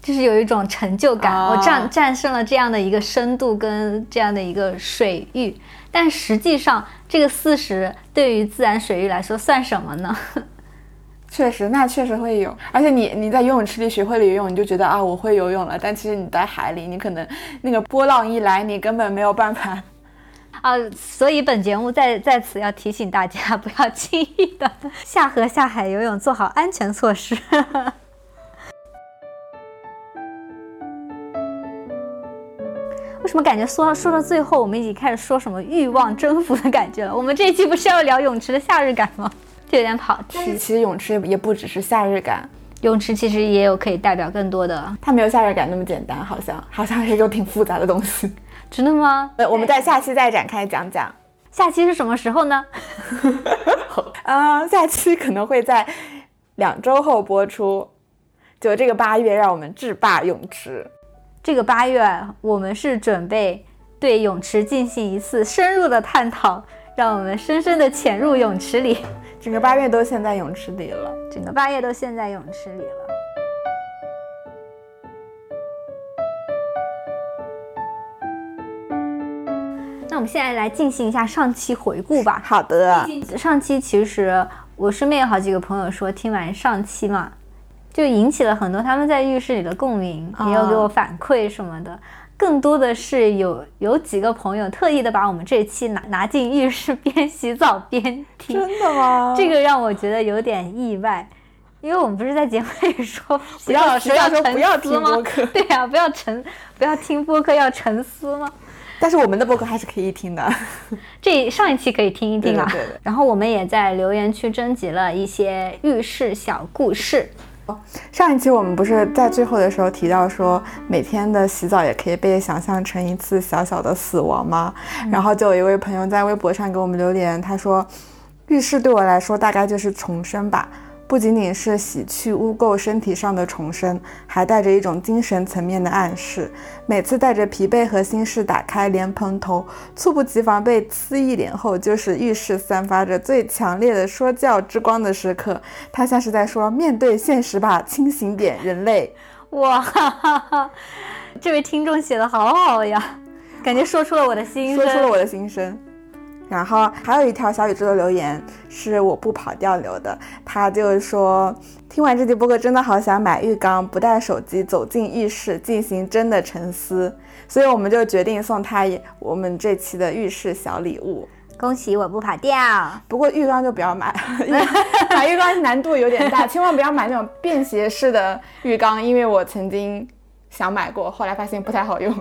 就是有一种成就感，我战胜了这样的一个深度跟这样的一个水域。但实际上这个40对于自然水域来说算什么呢？确实会有。而且你在游泳池里学会了游泳，你就觉得啊，我会游泳了。但其实你在海里，你可能那个波浪一来，你根本没有办法啊。所以本节目在此要提醒大家，不要轻易的下河下海游泳，做好安全措施。为什么感觉说到最后，我们已经开始说什么欲望征服的感觉了？我们这一期不是要聊泳池的夏日感吗？就有点跑题。其实泳池也不只是夏日感，泳池其实也有可以代表更多的。它没有夏日感那么简单，好像是一个挺复杂的东西。真的吗？我们在下期再展开讲讲。下期是什么时候呢？下期可能会在2周后播出。就这个8月，让我们制霸泳池。这个8月，我们是准备对泳池进行一次深入的探讨，让我们深深的潜入泳池里。整个8月都陷在泳池里了。那我们现在来进行一下上期回顾吧。好的。上期其实我身边有好几个朋友说，听完上期嘛，就引起了很多他们在浴室里的共鸣，也有给我反馈什么的。更多的是有几个朋友特意的把我们这期拿进浴室边洗澡边听。真的吗？这个让我觉得有点意外，因为我们不是在节目里说洗澡时要沉思吗？对啊，不要听播客，要沉思吗？但是我们的播客还是可以听的，这上一期可以听一听啊。对对对。然后我们也在留言区征集了一些浴室小故事。上一期我们不是在最后的时候提到说每天的洗澡也可以被想象成一次小小的死亡吗？然后就有一位朋友在微博上给我们留言，他说浴室对我来说大概就是重生吧，不仅仅是洗去污垢身体上的重生，还带着一种精神层面的暗示。每次带着疲惫和心事打开莲蓬头，猝不及防被呲一脸后，就是浴室散发着最强烈的说教之光的时刻。他像是在说，面对现实吧，清醒点人类。哇哈哈，这位听众写得好好呀，感觉说出了我的心声，说出了我的心声。然后还有一条小宇宙的留言是我不跑调留的，他就是说听完这期播客真的好想买浴缸，不带手机走进浴室进行真的沉思，所以我们就决定送他我们这期的浴室小礼物。恭喜我不跑调，不过浴缸就不要买买浴缸难度有点大，千万不要买那种便携式的浴缸，因为我曾经想买过，后来发现不太好用。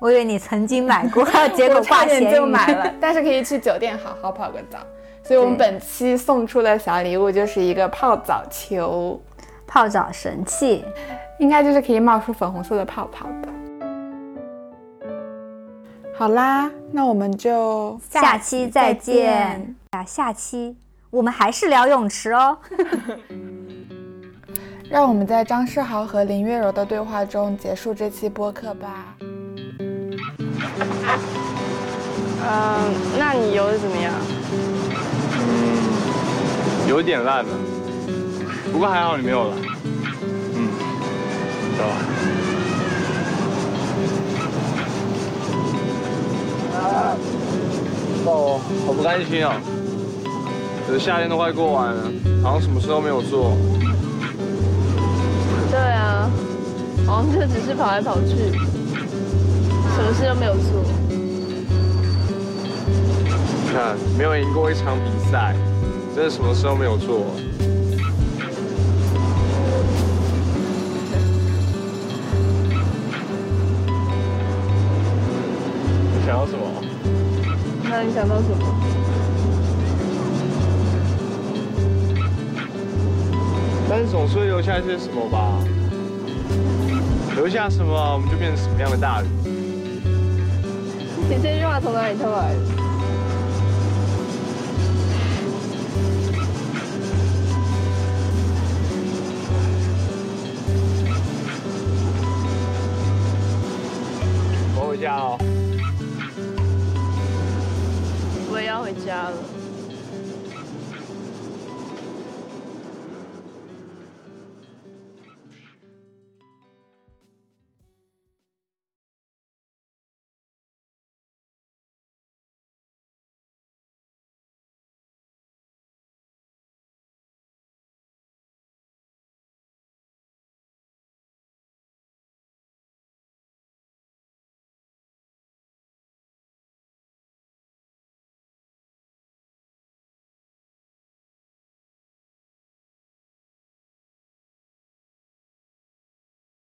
我以为你曾经买过，结果挂闲鱼就买了，但是可以去酒店好好泡个澡。所以我们本期送出的小礼物就是一个泡澡球，泡澡神器，应该就是可以冒出粉红色的泡泡的。好啦，那我们就下期再见。下期我们还是聊泳池哦。让我们在张世豪和林月柔的对话中结束这期播客吧。那你游的怎么样？有点烂了，不过还好你没有来。走吧。哦，好不甘心啊！可是夏天都快过完了，好像什么事都没有做。对啊，好像就只是跑来跑去。什么事都没有做。你看，没有赢过一场比赛，真的什么事都没有做。你想要什么？那你想到什么？但是总是会留下一些什么吧？留下什么，我们就变成什么样的大人。你这句话从哪里偷来的？我回家哦。我也要回家了。